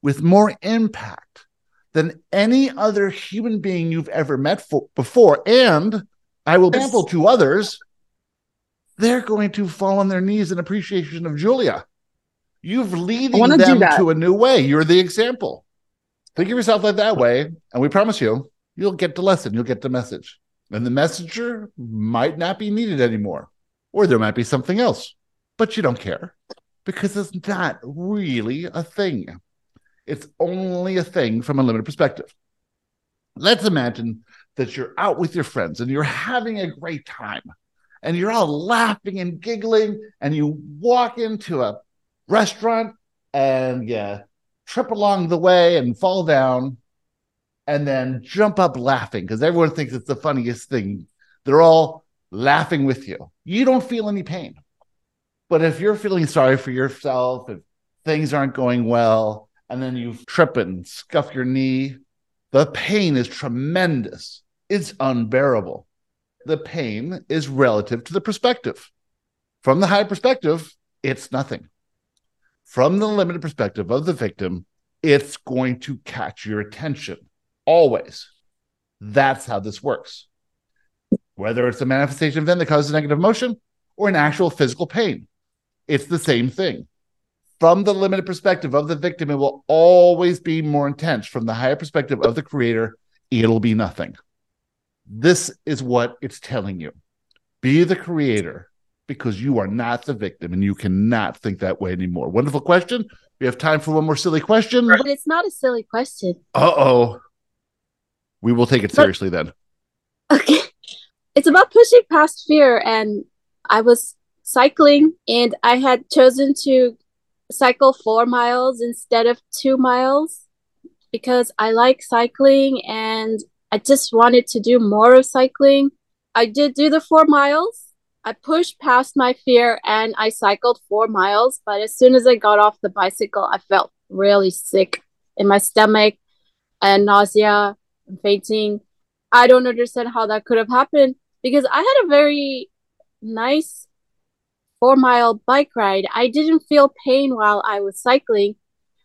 with more impact than any other human being you've ever met before, and I will sample to others, they're going to fall on their knees in appreciation of Julia. You've leading them to a new way. You're the example. Think of yourself like that way, and we promise you, you'll get the lesson. You'll get the message. and the messenger might not be needed anymore, or there might be something else, but you don't care because it's not really a thing. It's only a thing from a limited perspective. Let's imagine that you're out with your friends and you're having a great time and you're all laughing and giggling and you walk into a restaurant and you trip along the way and fall down and then jump up laughing because everyone thinks it's the funniest thing. They're all laughing with you. You don't feel any pain. But if you're feeling sorry for yourself, if things aren't going well, and then you trip and scuff your knee, the pain is tremendous. It's unbearable. The pain is relative to the perspective. From the high perspective, it's nothing. From the limited perspective of the victim, it's going to catch your attention. Always. That's how this works. Whether it's a manifestation event that causes negative emotion or an actual physical pain, it's the same thing. From the limited perspective of the victim, it will always be more intense. From the higher perspective of the creator, it'll be nothing. This is what it's telling you. Be the creator because you are not the victim and you cannot think that way anymore. Wonderful question. We have time for one more silly question. But it's not a silly question. Uh-oh. We will take it seriously then. Okay. It's about pushing past fear. And I was cycling and I had chosen to cycle 4 miles instead of 2 miles because I like cycling and I just wanted to do more of cycling. I did do the 4 miles. I pushed past my fear and I cycled 4 miles. But as soon as I got off the bicycle, I felt really sick in my stomach and nausea and fainting. I don't understand how that could have happened because I had a very nice 4 mile bike ride. I didn't feel pain while I was cycling.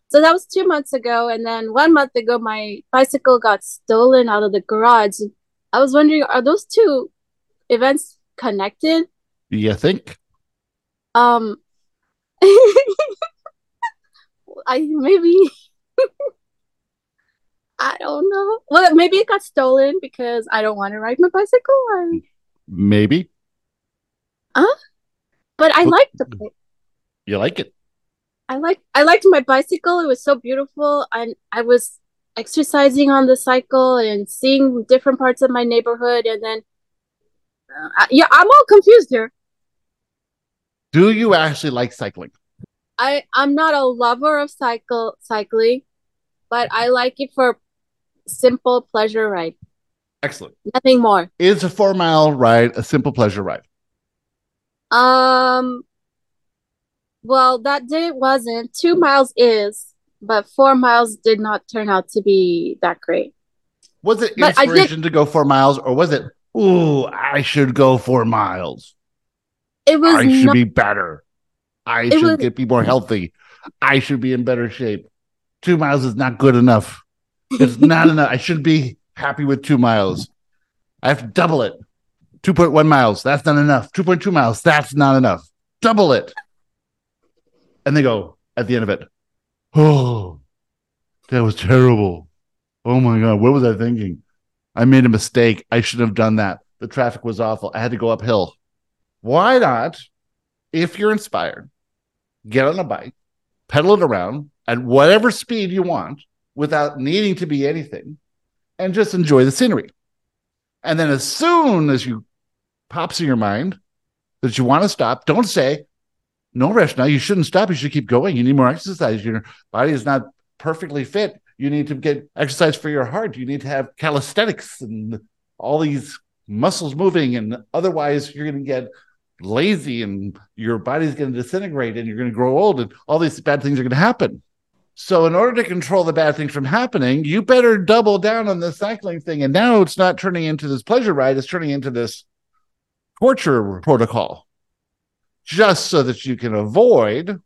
So that was 2 months ago. And then 1 month ago, my bicycle got stolen out of the garage. I was wondering, are those two events connected? You think? I don't know. Well, maybe it got stolen because I don't want to ride my bicycle. Or... maybe. Huh? But I liked the place. You like it? I liked my bicycle. It was so beautiful. And I was exercising on the cycle and seeing different parts of my neighborhood. And then, I'm all confused here. Do you actually like cycling? I'm not a lover of cycling, but I like it for simple pleasure ride. Excellent. Nothing more. Is a 4 mile ride a simple pleasure ride? Well, that day it wasn't. 2 miles is, but 4 miles did not turn out to be that great. Was it inspiration to go 4 miles, or was it, ooh, I should go 4 miles? It was. I should be better. I should be more healthy. I should be in better shape. 2 miles is not good enough. It's not enough. I should be happy with 2 miles. I have to double it. 2.1 miles, that's not enough. 2.2 miles, that's not enough. Double it. And they go, at the end of it, oh, that was terrible. Oh my God, what was I thinking? I made a mistake. I shouldn't have done that. The traffic was awful. I had to go uphill. Why not, if you're inspired, get on a bike, pedal it around at whatever speed you want without needing to be anything, and just enjoy the scenery. And then as soon as you pops in your mind that you want to stop, don't say, no, Reshna, you shouldn't stop. You should keep going. You need more exercise. Your body is not perfectly fit. You need to get exercise for your heart. You need to have calisthenics and all these muscles moving. And otherwise, you're going to get lazy and your body's going to disintegrate and you're going to grow old and all these bad things are going to happen. So in order to control the bad things from happening, you better double down on the cycling thing. And now it's not turning into this pleasure ride. It's turning into this torture protocol just so that you can avoid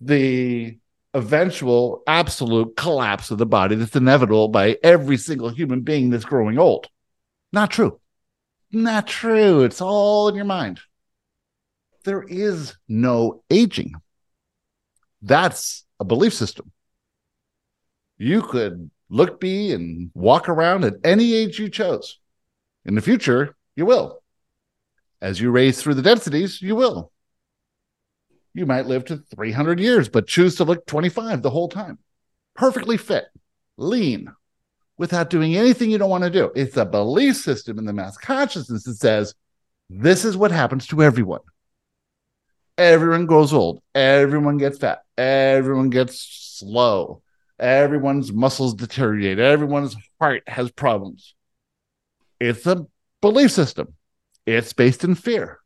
the eventual absolute collapse of the body that's inevitable by every single human being that's growing old. Not true. Not true. It's all in your mind. There is no aging. That's a belief system. You could look, be, and walk around at any age you chose. In the future, you will. As you raise through the densities, you will. You might live to 300 years, but choose to look 25 the whole time. Perfectly fit, lean, without doing anything you don't want to do. It's a belief system in the mass consciousness that says, this is what happens to everyone. Everyone grows old. Everyone gets fat. Everyone gets slow. Everyone's muscles deteriorate. Everyone's heart has problems. It's a belief system. It's based in fear.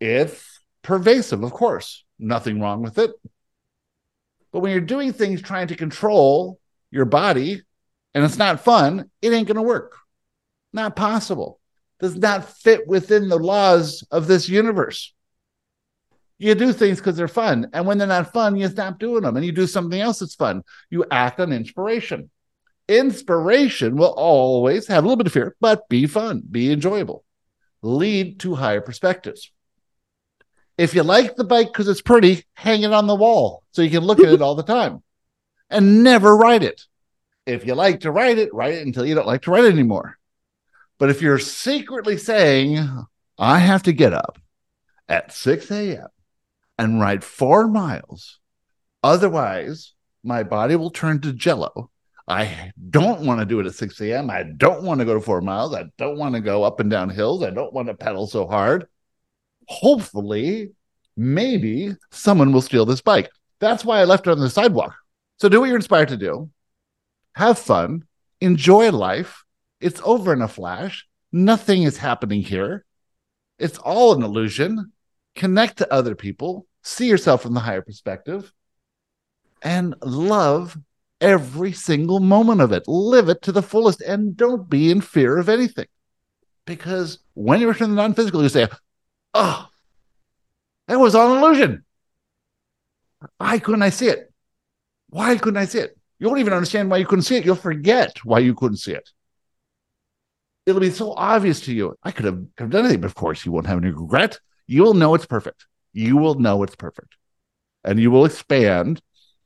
It's pervasive, of course. Nothing wrong with it. But when you're doing things trying to control your body and it's not fun, it ain't going to work. Not possible. Does not fit within the laws of this universe. You do things because they're fun. And when they're not fun, you stop doing them and you do something else that's fun. You act on inspiration. Inspiration will always have a little bit of fear, but be fun, be enjoyable, lead to higher perspectives. If you like the bike because it's pretty, hang it on the wall so you can look at it all the time and never ride it. If you like to ride it until you don't like to ride it anymore. But if you're secretly saying, I have to get up at 6 a.m. and ride 4 miles, otherwise my body will turn to jello. I don't want to do it at 6 a.m. I don't want to go to 4 miles. I don't want to go up and down hills. I don't want to pedal so hard. Hopefully, maybe someone will steal this bike. That's why I left it on the sidewalk. So do what you're inspired to do. Have fun. Enjoy life. It's over in a flash. Nothing is happening here. It's all an illusion. Connect to other people. See yourself from the higher perspective. And love every single moment of it. Live it to the fullest and don't be in fear of anything. Because when you return to the non-physical, you say, oh, that was all an illusion. Why couldn't I see it? Why couldn't I see it? You won't even understand why you couldn't see it. You'll forget why you couldn't see it. It'll be so obvious to you. I could have done anything, but of course you won't have any regret. You will know it's perfect. You will know it's perfect. And you will expand,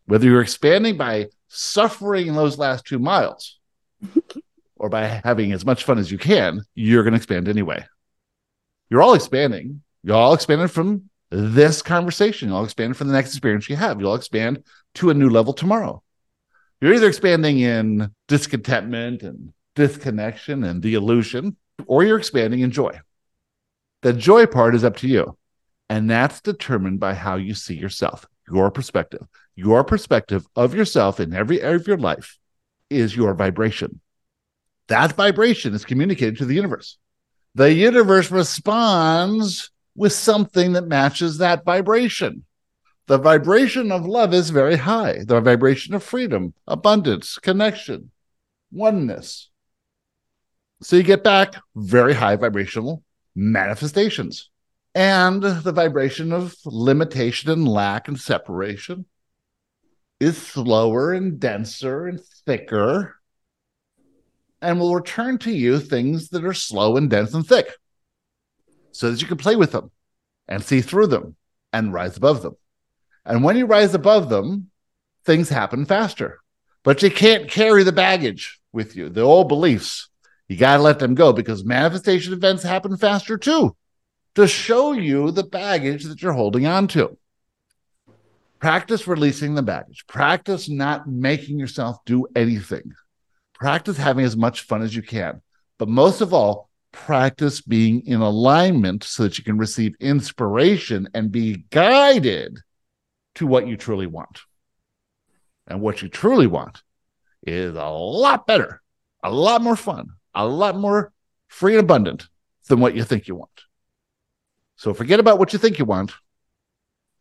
whether you're expanding by suffering those last 2 miles or by having as much fun as you can, you're going to expand anyway. You're all expanding. You're all expanding from this conversation. You'll expand from the next experience you have. You'll expand to a new level tomorrow. You're either expanding in discontentment and disconnection and the illusion, or you're expanding in joy. The joy part is up to you. And that's determined by how you see yourself, your perspective of yourself in every area of your life is your vibration. That vibration is communicated to the universe. The universe responds with something that matches that vibration. The vibration of love is very high. The vibration of freedom, abundance, connection, oneness. So you get back very high vibrational manifestations. And the vibration of limitation and lack and separation is slower and denser and thicker and will return to you things that are slow and dense and thick so that you can play with them and see through them and rise above them. And when you rise above them, things happen faster. But you can't carry the baggage with you, the old beliefs. You got to let them go because manifestation events happen faster too, to show you the baggage that you're holding on to. Practice releasing the baggage. Practice not making yourself do anything. Practice having as much fun as you can. But most of all, practice being in alignment so that you can receive inspiration and be guided to what you truly want. And what you truly want is a lot better, a lot more fun, a lot more free and abundant than what you think you want. So forget about what you think you want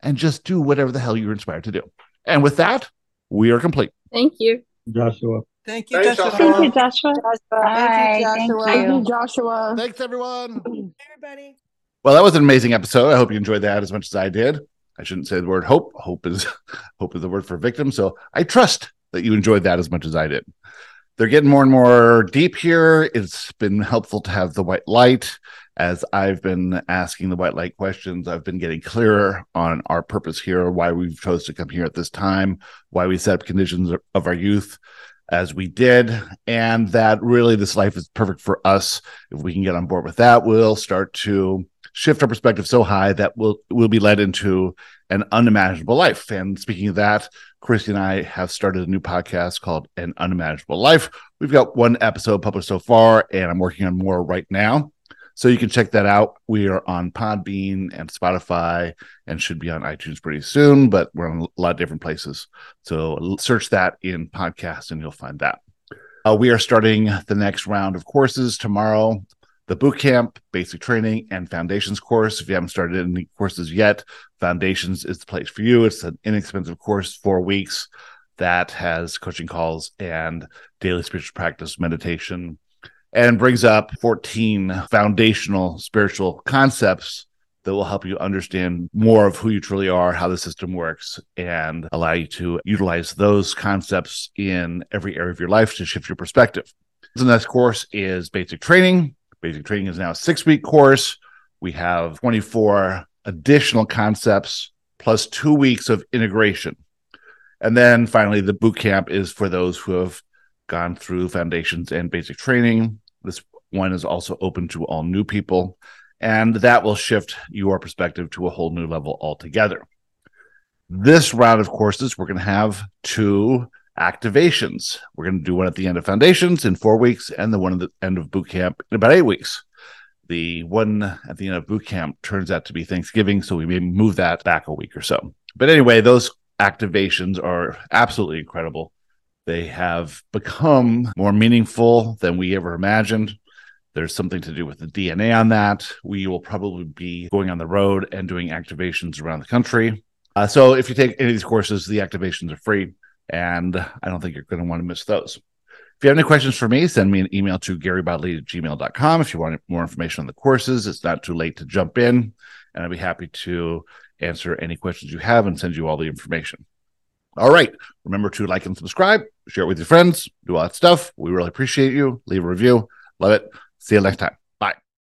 and just do whatever the hell you're inspired to do. And with that, we are complete. Thank you, Joshua. Thank you, Joshua. Thank you, Joshua. Bye. Thank you, Joshua. Thank you, Joshua. Thanks, everyone. Everybody. Well, that was an amazing episode. I hope you enjoyed that as much as I did. I shouldn't say the word hope. Hope is the word for victim. So I trust that you enjoyed that as much as I did. They're getting more and more deep here. It's been helpful to have the white light. As I've been asking the white light questions, I've been getting clearer on our purpose here, why we've chose to come here at this time, why we set up conditions of our youth. as we did, and that really this life is perfect for us. If we can get on board with that, we'll start to shift our perspective so high that we'll be led into an unimaginable life. And speaking of that, Christy and I have started a new podcast called An Unimaginable Life. We've got one episode published so far, and I'm working on more right now. So you can check that out. We are on Podbean and Spotify and should be on iTunes pretty soon, but we're on a lot of different places. So search that in podcasts and you'll find that. We are starting the next round of courses tomorrow. The boot camp, basic training, and Foundations course. If you haven't started any courses yet, Foundations is the place for you. It's an inexpensive course, 4 weeks, that has coaching calls and daily spiritual practice, meditation, and brings up 14 foundational spiritual concepts that will help you understand more of who you truly are, how the system works, and allow you to utilize those concepts in every area of your life to shift your perspective. The next course is basic training. Basic training is now a 6-week course. We have 24 additional concepts plus 2 weeks of integration. And then finally, the boot camp is for those who have gone through Foundations and basic training. This one is also open to all new people, and that will shift your perspective to a whole new level altogether. This round of courses, we're going to have 2 activations. We're going to do one at the end of Foundations in 4 weeks and the one at the end of boot camp in about 8 weeks. The one at the end of boot camp turns out to be Thanksgiving, so we may move that back a week or so. But anyway, those activations are absolutely incredible. They have become more meaningful than we ever imagined. There's something to do with the DNA on that. We will probably be going on the road and doing activations around the country. So if you take any of these courses, the activations are free. And I don't think you're going to want to miss those. If you have any questions for me, send me an email to garybodley@gmail.com. If you want more information on the courses, it's not too late to jump in. And I'd be happy to answer any questions you have and send you all the information. All right. Remember to like and subscribe, share it with your friends, do all that stuff. We really appreciate you. Leave a review. Love it. See you next time.